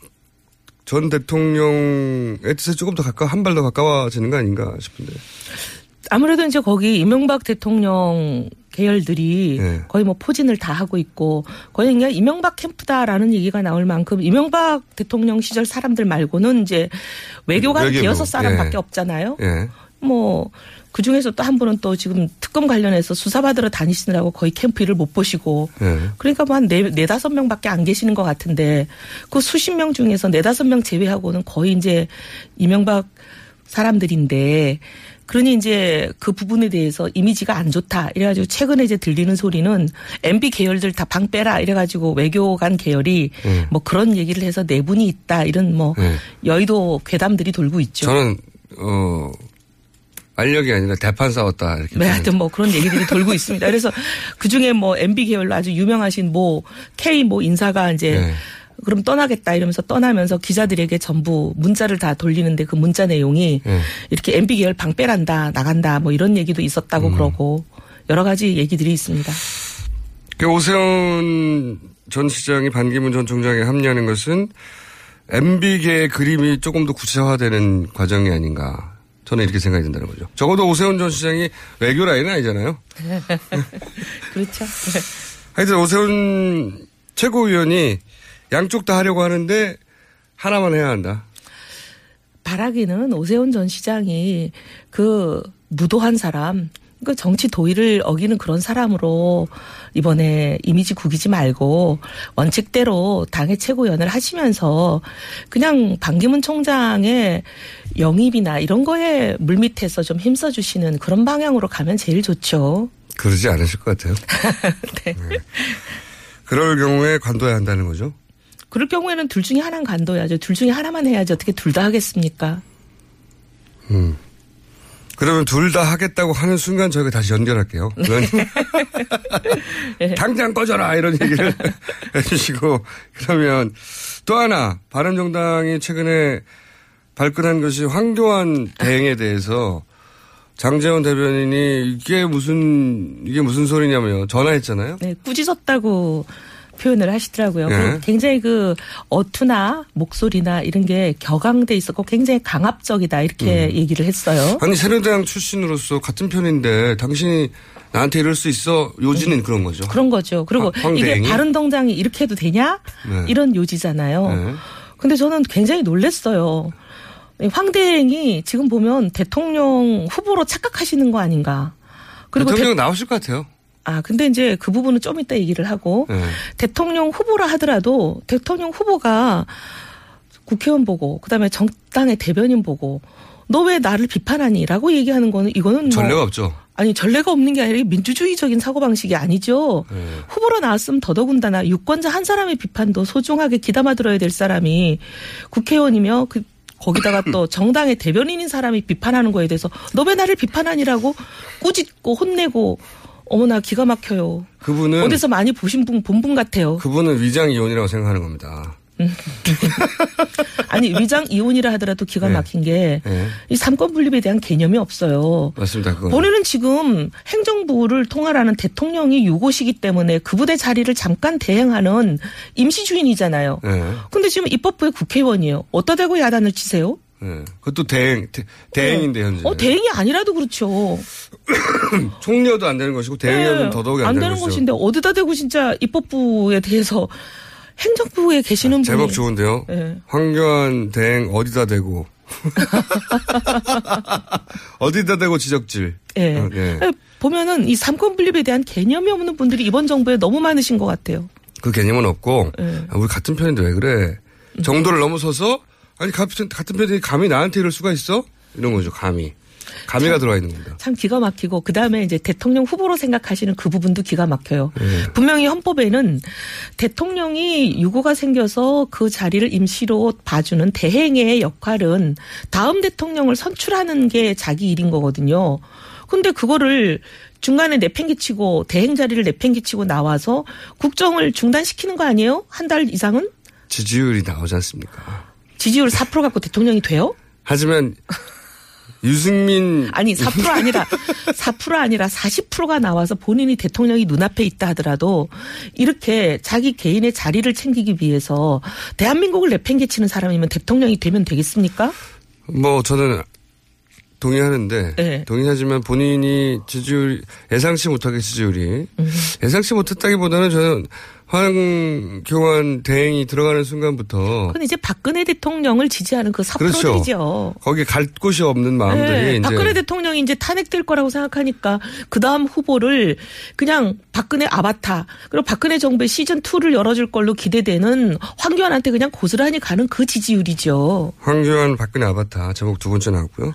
전 대통령의 뜻에 조금 더 가까워, 한 발 더 가까워지는 거 아닌가 싶은데. 아무래도 이제 거기 이명박 대통령 계열들이 네. 거의 뭐 포진을 다 하고 있고 거의 그냥 이명박 캠프다라는 얘기가 나올 만큼 이명박 대통령 시절 사람들 말고는 이제 외교관 대여섯 사람밖에 네. 없잖아요. 네. 뭐 그중에서 또 한 분은 또 지금 특검 관련해서 수사받으러 다니시느라고 거의 캠프를 못 보시고 네. 그러니까 뭐 한 네, 네다섯 명밖에 안 계시는 것 같은데 그 수십 명 중에서 네다섯 명 제외하고는 거의 이제 이명박 사람들인데 그러니 이제 그 부분에 대해서 이미지가 안 좋다. 이래가지고 최근에 이제 들리는 소리는 엠비 계열들 다 방 빼라. 이래가지고 외교관 계열이 네. 뭐 그런 얘기를 해서 내분이 있다. 이런 뭐 네. 여의도 괴담들이 돌고 있죠. 저는 어 알력이 아니라 대판 싸웠다. 이렇게. 네, 하여튼 뭐 그런 얘기들이 돌고 있습니다. 그래서 그 중에 뭐 엠비 계열로 아주 유명하신 뭐 K 뭐 인사가 이제. 네. 그럼 떠나겠다 이러면서 떠나면서 기자들에게 전부 문자를 다 돌리는데 그 문자 내용이 네. 이렇게 엠비 계열 방 빼란다 나간다 뭐 이런 얘기도 있었다고 음. 그러고 여러 가지 얘기들이 있습니다. 오세훈 전 시장이 반기문 전 총장에 합류하는 것은 엠비계의 그림이 조금 더 구체화되는 과정이 아닌가 저는 이렇게 생각이 든다는 거죠. 적어도 오세훈 전 시장이 외교 라인은 아니잖아요. 그렇죠. 하여튼 오세훈 최고위원이 양쪽 다 하려고 하는데 하나만 해야 한다. 바라기는 오세훈 전 시장이 그 무도한 사람, 그 정치 도의를 어기는 그런 사람으로 이번에 이미지 구기지 말고 원칙대로 당의 최고위원을 하시면서 그냥 반기문 총장의 영입이나 이런 거에 물밑에서 좀 힘써주시는 그런 방향으로 가면 제일 좋죠. 그러지 않으실 것 같아요. 네. 네. 그럴 경우에 관둬야 한다는 거죠? 그럴 경우에는 둘 중에 하나는 간둬야죠. 둘 중에 하나만 해야지 어떻게 둘 다 하겠습니까? 음. 그러면 둘 다 하겠다고 하는 순간 저희가 다시 연결할게요. 그런 네. 당장 꺼져라 이런 얘기를 해주시고 그러면 또 하나 바른정당이 최근에 발끈한 것이 황교안 대행에 대해서 장재원 대변인이 이게 무슨 이게 무슨 소리냐며 전화했잖아요. 네, 꾸짖었다고 표현을 하시더라고요. 네. 굉장히 그 어투나 목소리나 이런 게 격앙돼 있었고 굉장히 강압적이다 이렇게 음. 얘기를 했어요. 아니 새누리당 출신으로서 같은 편인데 당신이 나한테 이럴 수 있어 요지는 네. 그런 거죠. 그런 거죠. 그리고 아, 이게 바른정당이 이렇게 해도 되냐 네. 이런 요지잖아요. 네. 근데 저는 굉장히 놀랐어요. 황 대행이 지금 보면 대통령 후보로 착각하시는 거 아닌가. 그리고 대통령 대... 나오실 것 같아요. 아, 근데 이제 그 부분은 좀 이따 얘기를 하고 네. 대통령 후보라 하더라도 대통령 후보가 국회의원 보고 그다음에 정당의 대변인 보고 너 왜 나를 비판하니라고 얘기하는 거는 이거는 전례가 뭐, 없죠. 아니 전례가 없는 게 아니라 민주주의적인 사고방식이 아니죠. 네. 후보로 나왔으면 더더군다나 유권자 한 사람의 비판도 소중하게 귀담아 들어야 될 사람이 국회의원이며 그 거기다가 또 정당의 대변인인 사람이 비판하는 거에 대해서 너 왜 나를 비판하니라고 꾸짖고 혼내고 어머나 기가 막혀요. 그분은 어디서 많이 보신 분 본 분 같아요. 그분은 위장 이혼이라고 생각하는 겁니다. 아니 위장 이혼이라 하더라도 기가 막힌 네. 게 이 삼권 분립에 대한 개념이 없어요. 맞습니다. 그건. 본인은 지금 행정부를 통할하는 대통령이 유고시기 때문에 그분의 자리를 잠깐 대행하는 임시주인이잖아요. 그런데 네. 지금 입법부의 국회의원이에요. 어디다 대고 야단을 치세요? 네. 그것도 대행, 대, 대행인데, 네. 현재. 어, 대행이 아니라도 그렇죠. 총리여도 안 되는 것이고, 대행이라도 네. 더더욱 안, 안 되는 것이죠. 안 되는 것인데, 어디다 대고 진짜 입법부에 대해서 행정부에 계시는 아, 제법 분이. 제법 좋은데요? 네. 황교안 대행 어디다 대고. 어디다 대고 지적질. 예. 네. 어, 네. 보면은 이 삼권 분립에 대한 개념이 없는 분들이 이번 정부에 너무 많으신 것 같아요. 그 개념은 없고, 네. 아, 우리 같은 편인데 왜 그래? 정도를 넘어서서 아니 같은 같은 편이 감히 나한테 이럴 수가 있어? 이런 거죠. 감히. 감히가 참, 들어와 있는 겁니다. 참 기가 막히고 그다음에 이제 대통령 후보로 생각하시는 그 부분도 기가 막혀요. 네. 분명히 헌법에는 대통령이 유고가 생겨서 그 자리를 임시로 봐주는 대행의 역할은 다음 대통령을 선출하는 게 자기 일인 거거든요. 근데 그거를 중간에 내팽개치고 대행 자리를 내팽개치고 나와서 국정을 중단시키는 거 아니에요? 한 달 이상은? 지지율이 나오지 않습니까? 지지율 사 퍼센트 갖고 대통령이 돼요? 하지만 유승민. 아니 사 퍼센트 아니라 사 퍼센트 아니라 사십 퍼센트가 나와서 본인이 대통령이 눈앞에 있다 하더라도 이렇게 자기 개인의 자리를 챙기기 위해서 대한민국을 내팽개치는 사람이면 대통령이 되면 되겠습니까? 뭐 저는 동의하는데 네. 동의하지만 본인이 지지율 예상치 못하게 지지율이 음. 예상치 못했다기보다는 저는 황교안 대행이 들어가는 순간부터. 그건 이제 박근혜 대통령을 지지하는 그 사 퍼센트들이죠. 그렇죠. 거기에 갈 곳이 없는 마음들이. 네. 이제 박근혜 대통령이 이제 탄핵될 거라고 생각하니까 그다음 후보를 그냥 박근혜 아바타 그리고 박근혜 정부의 시즌이를 열어줄 걸로 기대되는 황교안한테 그냥 고스란히 가는 그 지지율이죠. 황교안 박근혜 아바타 제목 두 번째 나왔고요.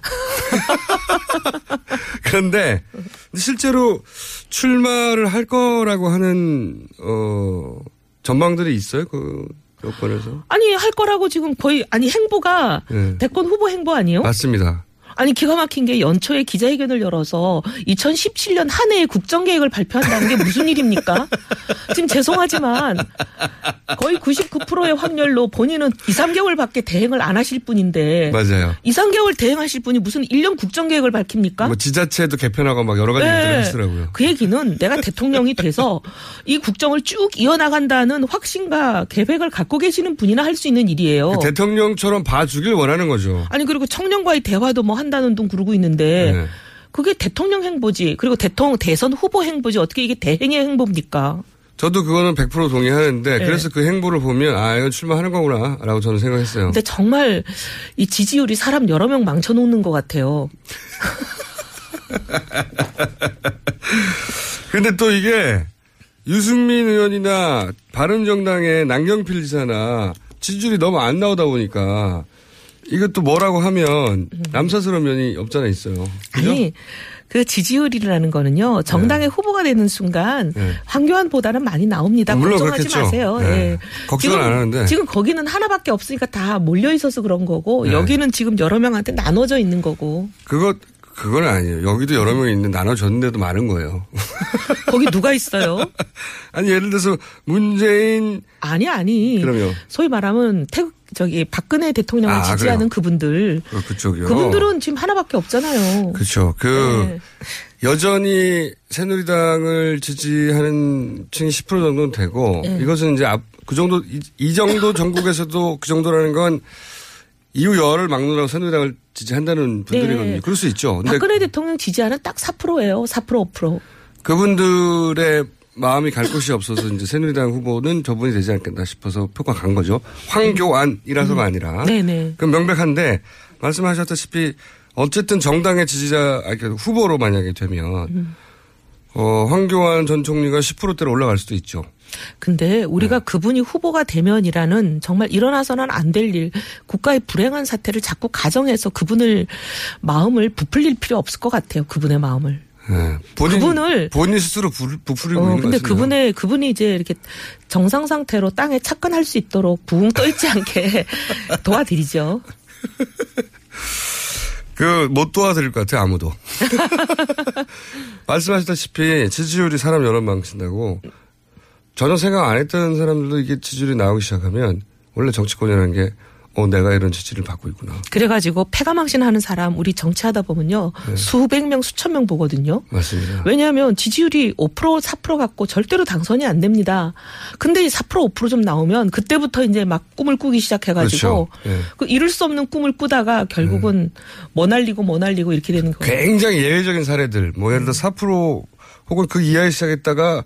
그런데 실제로 출마를 할 거라고 하는 어 전망들이 있어요 그 여권에서? 아니 할 거라고 지금 거의 아니 행보가 네. 대권 후보 행보 아니에요? 맞습니다. 아니 기가 막힌 게 연초에 기자회견을 열어서 이천십칠 년 한 해의 국정계획을 발표한다는 게 무슨 일입니까? 지금 죄송하지만 거의 구십구 퍼센트의 확률로 본인은 이삼 개월밖에 대행을 안 하실 분인데 맞아요. 이삼 개월 대행하실 분이 무슨 일 년 국정계획을 밝힙니까? 뭐 지자체도 개편하고 막 여러 가지 네. 일들을 하시더라고요. 그 얘기는 내가 대통령이 돼서 이 국정을 쭉 이어나간다는 확신과 계획을 갖고 계시는 분이나 할 수 있는 일이에요. 대통령처럼 봐주길 원하는 거죠. 아니 그리고 청년과의 대화도 뭐 한다는 둥 그러고 있는데 네. 그게 대통령 행보지 그리고 대통령 대선 후보 행보지 어떻게 이게 대행의 행보입니까? 저도 그거는 백 퍼센트 동의하는데 네. 그래서 그 행보를 보면 아 이건 출마하는 거구나 라고 저는 생각했어요. 근데 정말 이 지지율이 사람 여러 명 망쳐놓는 것 같아요. 근데 또 이게 유승민 의원이나 바른정당의 남경필 지사나 지지율이 너무 안 나오다 보니까 이것도 뭐라고 하면 남사스러운 면이 없잖아 있어요. 그죠? 아니 그 지지율이라는 거는요. 정당의 네. 후보가 되는 순간 네. 황교안보다는 많이 나옵니다. 물론 걱정하지 그렇겠죠. 마세요. 네. 네. 걱정은 지금, 안 하는데. 지금 거기는 하나밖에 없으니까 다 몰려있어서 그런 거고 네. 여기는 지금 여러 명한테 나눠져 있는 거고. 그거, 그건 아니에요. 여기도 여러 명이 있는데 나눠졌는데도 많은 거예요. 거기 누가 있어요? 아니 예를 들어서 문재인. 아니 아니. 그럼요. 소위 말하면 태극. 저기 박근혜 대통령을 아, 지지하는 그래요. 그분들. 그쪽이요. 그분들은 지금 하나밖에 없잖아요. 그렇죠. 그 네. 여전히 새누리당을 지지하는 층이 십 퍼센트 정도는 되고 네. 이것은 이제 앞, 그 정도 이, 이 정도 전국에서도 그 정도라는 건 이후 열을 막느라고 새누리당을 지지한다는 분들이거든요. 네. 그럴 수 있죠. 근데 박근혜 대통령 지지하는 딱 사 퍼센트예요. 사 퍼센트 오 퍼센트. 그분들의 마음이 갈 곳이 없어서 이제 새누리당 후보는 저분이 되지 않겠나 싶어서 표가 간 거죠. 황교안이라서가 아니라. 네네. 그럼 명백한데 말씀하셨다시피 어쨌든 정당의 지지자, 아니, 후보로 만약에 되면, 음. 어, 황교안 전 총리가 십 퍼센트대로 올라갈 수도 있죠. 근데 우리가 네. 그분이 후보가 되면이라는 정말 일어나서는 안 될 일, 국가의 불행한 사태를 자꾸 가정해서 그분을 마음을 부풀릴 필요 없을 것 같아요. 그분의 마음을. 네. 본인, 그분을 본인 스스로 부풀리고 어, 있는 근데 그분의 그분이 이제 이렇게 정상 상태로 땅에 착근할 수 있도록 부웅 떠있지 않게 도와드리죠. 그 못 도와드릴 것 같아요. 아무도. 말씀하셨다시피 지지율이 사람 여러 망친다고 전혀 생각 안 했던 사람들도 이게 지지율이 나오기 시작하면 원래 정치권이라는 게 어, 내가 이런 지지를 받고 있구나. 그래가지고 패가망신하는 사람 우리 정치하다 보면요. 네. 수백 명 수천 명 보거든요. 맞습니다. 왜냐하면 지지율이 오 퍼센트 사 퍼센트 갖고 절대로 당선이 안 됩니다. 근데 사 퍼센트 오 퍼센트 좀 나오면 그때부터 이제 막 꿈을 꾸기 시작해가지고. 그렇죠. 네. 그 이룰 수 없는 꿈을 꾸다가 결국은 네. 뭐 날리고 뭐 날리고 이렇게 되는 거예요. 굉장히 예외적인 사례들. 뭐 예를 들어 사 퍼센트 혹은 그 이하에 시작했다가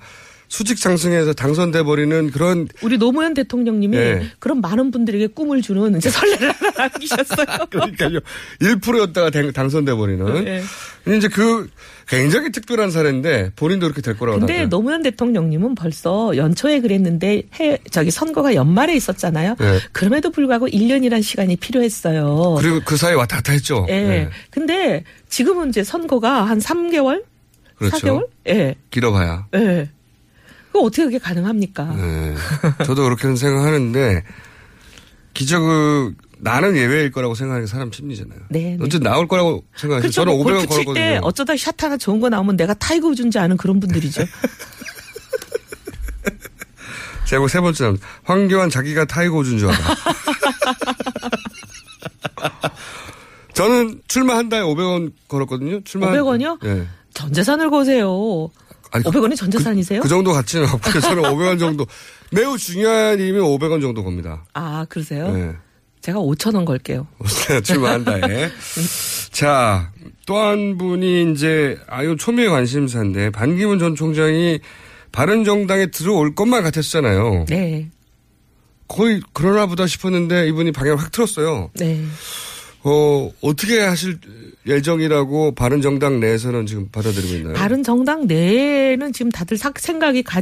수직 상승해서 당선돼 버리는 그런 우리 노무현 대통령님이 네. 그런 많은 분들에게 꿈을 주는 이제 설레를 하나 남기셨어요. 그러니까요. 일 퍼센트였다가 당선돼 버리는 네. 이제 그 굉장히 특별한 사례인데 본인도 그렇게 될 거라고. 근데 나한테. 노무현 대통령님은 벌써 연초에 그랬는데 해 저기 선거가 연말에 있었잖아요. 네. 그럼에도 불구하고 일 년이란 시간이 필요했어요. 그리고 그 사이 왔다 갔다 했죠. 네. 네. 근데 지금은 이제 선거가 한 삼 개월, 그렇죠. 사 개월, 예, 네. 길어봐야. 예. 네. 어떻게 그게 가능합니까? 네. 저도 그렇게는 생각하는데 기적은 나는 예외일 거라고 생각하는 게 사람 심리잖아요. 네. 어쨌든 나올 거라고 생각해요. 저는 뭐 오백 원 걸었거든요. 때 어쩌다 샷 하나 좋은 거 나오면 내가 타이거 우즈인지 아는 그런 분들이죠. 제가 세 번째 남자. 황교안 자기가 타이거 우즈인 줄 알아. 저는 출마 한 달에 오백 원 걸었거든요. 출마 오백 원이요? 네. 전 재산을 거세요. 아니, 오백 원이 전재산이세요? 그, 그 정도 가치는 없고요. 저는 오백 원 정도. 매우 중요한 일이면 오백 원 정도 겁니다. 아, 그러세요? 네. 제가 오천 원 걸게요. 출마한다에. 자, 또 한 분이 이제 아유 초미의 관심사인데 반기문 전 총장이 바른정당에 들어올 것만 같았잖아요. 네. 거의 그러나 보다 싶었는데 이분이 방향을 확 틀었어요. 네. 어, 어떻게 하실 예정이라고 바른정당 내에서는 지금 받아들이고 있나요? 바른정당 내에는 지금 다들 생각이 가,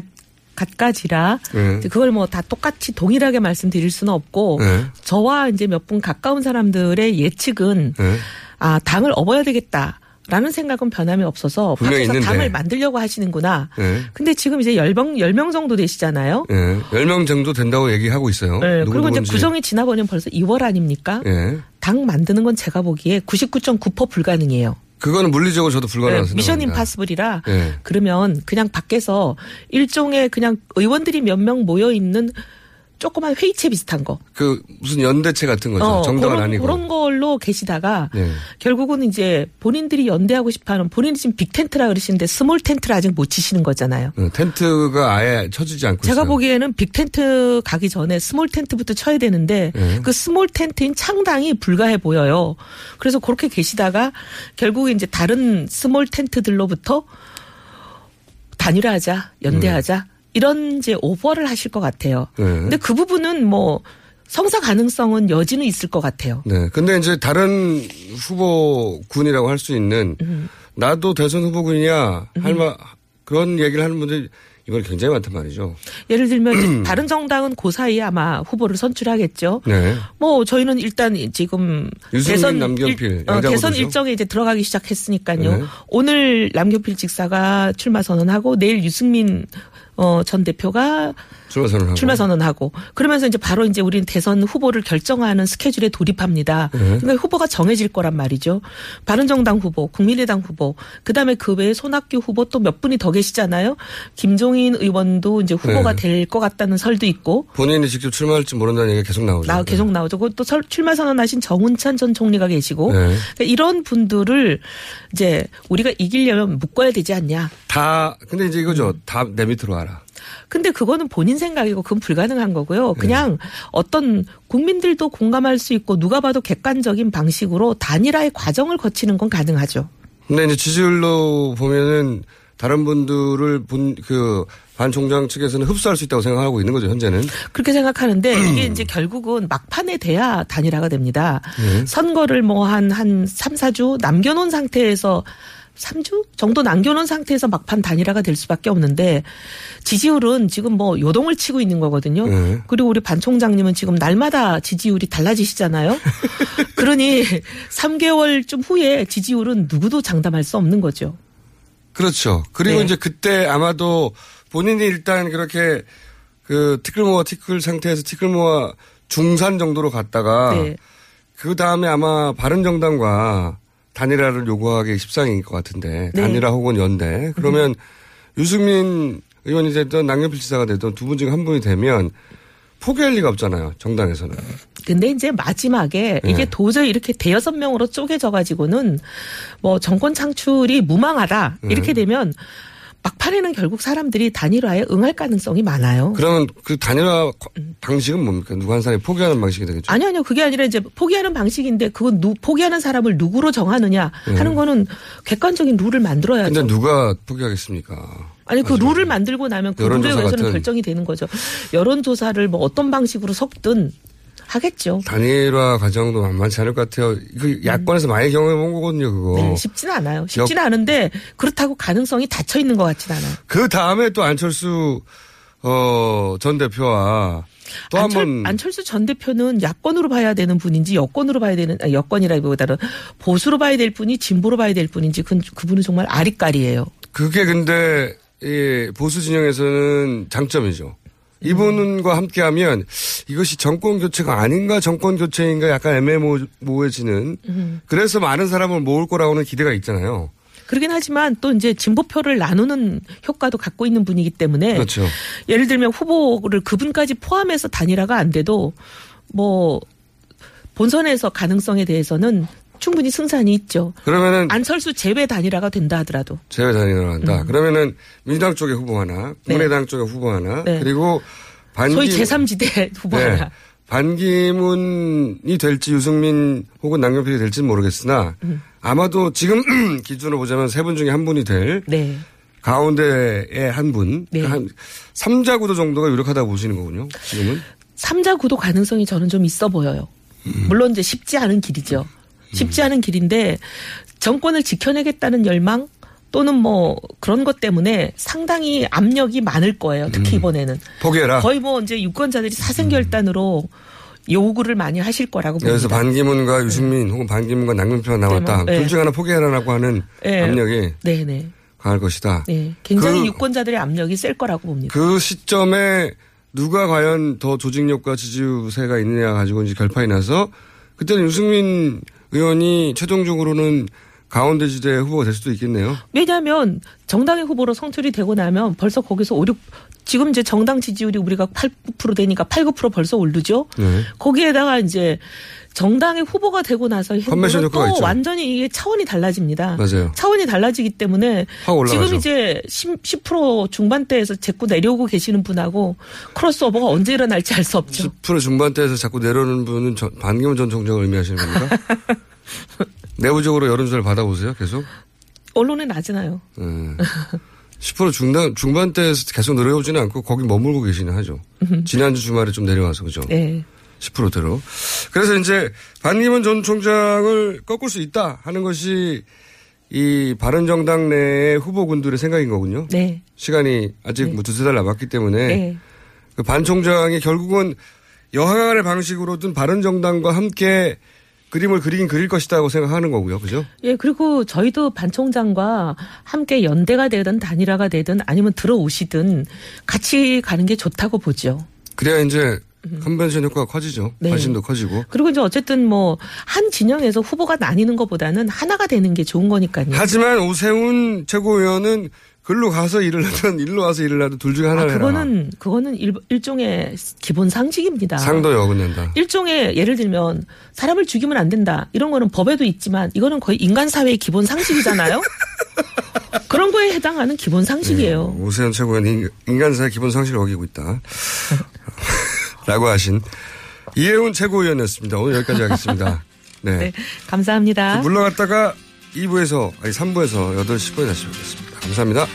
갖가지라 네. 그걸 뭐 다 똑같이 동일하게 말씀드릴 수는 없고 네. 저와 이제 몇 분 가까운 사람들의 예측은 네. 아, 당을 업어야 되겠다. 라는 생각은 변함이 없어서 밖에서 당을 만들려고 하시는구나. 네. 근데 지금 이제 열명, 열명 정도 되시잖아요. 네. 열 명 정도 된다고 얘기하고 있어요. 네. 그리고 이제 구성이 지나버리면 벌써 이월 아닙니까? 네. 당 만드는 건 제가 보기에 구십구 점 구 퍼센트 불가능이에요. 그거는 물리적으로 저도 불가능하다. 네. 미션 임파서블이라 네. 그러면 그냥 밖에서 일종의 그냥 의원들이 몇 명 모여 있는 조그만 회의체 비슷한 거. 그 무슨 연대체 같은 거죠. 어, 정당은 아니고. 그런 걸로 계시다가 네. 결국은 이제 본인들이 연대하고 싶어하는 본인이 지금 빅 텐트라 그러시는데 스몰 텐트를 아직 못 치시는 거잖아요. 네, 텐트가 아예 쳐지지 않고 제가 있어요. 제가 보기에는 빅 텐트 가기 전에 스몰 텐트부터 쳐야 되는데 네. 그 스몰 텐트인 창당이 불가해 보여요. 그래서 그렇게 계시다가 결국에 이제 다른 스몰 텐트들로부터 단일화하자, 연대하자. 네. 이런 이제 오버를 하실 것 같아요. 네. 근데 그 부분은 뭐 성사 가능성은 여지는 있을 것 같아요. 네. 근데 이제 다른 후보군이라고 할 수 있는 음. 나도 대선 후보군이야 할 음. 말 그런 얘기를 하는 분들이 이번에 굉장히 많단 말이죠. 예를 들면 다른 정당은 그 사이에 아마 후보를 선출하겠죠. 네. 뭐 저희는 일단 지금 유승민, 대선 남경필, 일, 어, 대선 일정에 이제 들어가기 시작했으니까요. 네. 오늘 남경필 직사가 출마 선언하고 내일 유승민 어, 전 대표가 출마 선언하고. 출마 선언하고 그러면서 이제 바로 이제 우리는 대선 후보를 결정하는 스케줄에 돌입합니다. 네. 그러니까 후보가 정해질 거란 말이죠. 바른정당 후보, 국민의당 후보, 그다음에 그 외에 손학규 후보 또 몇 분이 더 계시잖아요. 김종인 의원도 이제 후보가 네. 될 것 같다는 설도 있고 본인이 직접 출마할지 모른다는 얘기가 계속 나오죠. 나, 계속 나오죠. 또 출마 선언하신 정운찬 전 총리가 계시고 네. 그러니까 이런 분들을 이제 우리가 이기려면 묶어야 되지 않냐. 다 근데 이제 이거죠. 음. 다 내 밑으로 와라. 근데 그거는 본인 생각이고 그건 불가능한 거고요. 그냥 네. 어떤 국민들도 공감할 수 있고 누가 봐도 객관적인 방식으로 단일화의 과정을 거치는 건 가능하죠. 근데 이제 지지율로 보면은 다른 분들을 본 그 반 총장 측에서는 흡수할 수 있다고 생각하고 있는 거죠, 현재는. 그렇게 생각하는데 이게 이제 결국은 막판에 돼야 단일화가 됩니다. 네. 선거를 뭐 한 한 삼, 사 주 남겨놓은 상태에서 삼 주 정도 남겨놓은 상태에서 막판 단일화가 될 수밖에 없는데 지지율은 지금 뭐 요동을 치고 있는 거거든요. 네. 그리고 우리 반 총장님은 지금 날마다 지지율이 달라지시잖아요. 그러니 삼 개월쯤 후에 지지율은 누구도 장담할 수 없는 거죠. 그렇죠. 그리고 네. 이제 그때 아마도 본인이 일단 그렇게 그 티끌모아 티끌 상태에서 티끌모아 중산 정도로 갔다가 네. 그 다음에 아마 바른정당과 단일화를 요구하기 십상인 것 같은데 네. 단일화 혹은 연대. 그러면 음. 유승민 의원이 됐던 남경필 지사가 됐던 두 분 중 한 분이 되면 포기할 리가 없잖아요. 정당에서는. 근데 이제 마지막에 네. 이게 도저히 이렇게 대여섯 명으로 쪼개져 가지고는 뭐 정권 창출이 무망하다 이렇게 네. 되면 막판에는 결국 사람들이 단일화에 응할 가능성이 많아요. 그러면 그 단일화 방식은 뭡니까? 누구 한 사람이 포기하는 방식이 되겠죠? 아니요. 아니요. 그게 아니라 이제 포기하는 방식인데 그건 누, 포기하는 사람을 누구로 정하느냐 하는 네. 거는 객관적인 룰을 만들어야죠. 근데 누가 포기하겠습니까? 아니 그 마지막에. 룰을 만들고 나면 그 룰에 의해서는 결정이 되는 거죠. 여론조사를 뭐 어떤 방식으로 섞든 하겠죠. 단일화 과정도 만만치 않을 것 같아요. 그 야권에서 음. 많이 경험해 본 거거든요, 그거. 네, 쉽진 않아요. 쉽진 역... 않은데 그렇다고 가능성이 닫혀 있는 것 같진 않아요. 그 다음에 또 안철수 어, 전 대표와 또 한 번. 안철수 전 대표는 야권으로 봐야 되는 분인지 여권으로 봐야 되는, 아니, 여권이라기보다는 보수로 봐야 될 분이 진보로 봐야 될 분인지 그, 그분은 정말 아리까리예요. 그게 근데 이 보수 진영에서는 장점이죠. 이분과 함께하면 이것이 정권 교체가 아닌가 정권 교체인가 약간 애매모호해지는 음. 그래서 많은 사람을 모을 거라고는 기대가 있잖아요. 그러긴 하지만 또 이제 진보표를 나누는 효과도 갖고 있는 분이기 때문에 그렇죠. 예를 들면 후보를 그분까지 포함해서 단일화가 안 돼도 뭐 본선에서 가능성에 대해서는 충분히 승산이 있죠. 그러면은 안철수 제외 단일화가 된다 하더라도 제외 단일화가 한다. 음. 그러면은 민주당 쪽에 후보 하나, 국민의당 네. 쪽에 후보 하나, 네. 그리고 반기 소위 제삼 지대 후보 네. 하나. 반기문이 될지 유승민 혹은 남경필이 될지는 모르겠으나 음. 아마도 지금 기준으로 보자면 세 분 중에 한 분이 될 네. 가운데에 한 분, 네. 한 삼자 구도 정도가 유력하다고 보시는 거군요. 지금은 삼자 구도 가능성이 저는 좀 있어 보여요. 음. 물론 이제 쉽지 않은 길이죠. 쉽지 않은 길인데 정권을 지켜내겠다는 열망 또는 뭐 그런 것 때문에 상당히 압력이 많을 거예요. 특히 이번에는. 음, 포기해라. 거의 뭐 이제 유권자들이 사생결단으로 요구를 많이 하실 거라고 봅니다. 그래서 반기문과 유승민 네. 혹은 반기문과 남경필이 나왔다. 네. 둘 중 하나 포기해라라고 하는 네. 압력이 네네. 강할 것이다. 네. 굉장히 그, 유권자들의 압력이 셀 거라고 봅니다. 그 시점에 누가 과연 더 조직력과 지지세가 있느냐 가지고 이제 결판이 나서 그때는 유승민 의원이 최종적으로는 가운데 지대 후보가 될 수도 있겠네요. 왜냐하면 정당의 후보로 성출이 되고 나면 벌써 거기서 오, 육 지금 이제 정당 지지율이 우리가 팔, 구 퍼센트 되니까 팔, 구 퍼센트 벌써 오르죠. 네. 거기에다가 이제 정당의 후보가 되고 나서 컨벤션 효과가 있죠. 완전히 이게 차원이 달라집니다. 맞아요. 차원이 달라지기 때문에 지금 이제 십 퍼센트 중반대에서 자꾸 내려오고 계시는 분하고 크로스오버가 언제 일어날지 알 수 없죠. 십 퍼센트 중반대에서 자꾸 내려오는 분은 전, 반기문 전 총장을 의미하시는 겁니까? 내부적으로 여론조사를 받아보세요. 계속. 언론에 나지나요. 네. 십 퍼센트 중단, 중반대에서 계속 내려오지는 않고 거기 머물고 계시는 하죠. 지난주 주말에 좀 내려와서 그죠. 네. 십 퍼센트대로. 그래서 이제 반기문 전 총장을 꺾을 수 있다 하는 것이 이 바른정당 내의 후보군들의 생각인 거군요. 네. 시간이 아직 네. 뭐 두세 달 남았기 때문에 네. 그 반 총장이 결국은 여하간의 방식으로든 바른정당과 함께 그림을 그리긴 그릴 것이라고 생각하는 거고요. 그죠? 예, 그리고 저희도 반 총장과 함께 연대가 되든 단일화가 되든 아니면 들어오시든 같이 가는 게 좋다고 보죠. 그래야 이제 컨벤션 효과가 커지죠. 네. 관심도 커지고. 그리고 이제 어쨌든 뭐 한 진영에서 후보가 나뉘는 것보다는 하나가 되는 게 좋은 거니까요. 하지만 오세훈 최고위원은 글로 가서 일을 하든 일로 와서 일을 하든 둘 중에 하나를 아, 그거는, 해라. 그거는 일, 일종의 기본 상식입니다. 상도 여긋낸다. 일종의 예를 들면 사람을 죽이면 안 된다. 이런 거는 법에도 있지만 이거는 거의 인간사회의 기본 상식이잖아요. 그런 거에 해당하는 기본 상식이에요. 네, 오세훈 최고위원은 인간사회의 기본 상식을 어기고 있다. 라고 하신 이혜훈 최고위원이었습니다. 오늘 여기까지 하겠습니다. 네. 네 감사합니다. 물러갔다가 이 부에서, 아니 삼 부에서 여덟 시 십 분에 다시 오겠습니다. 감사합니다.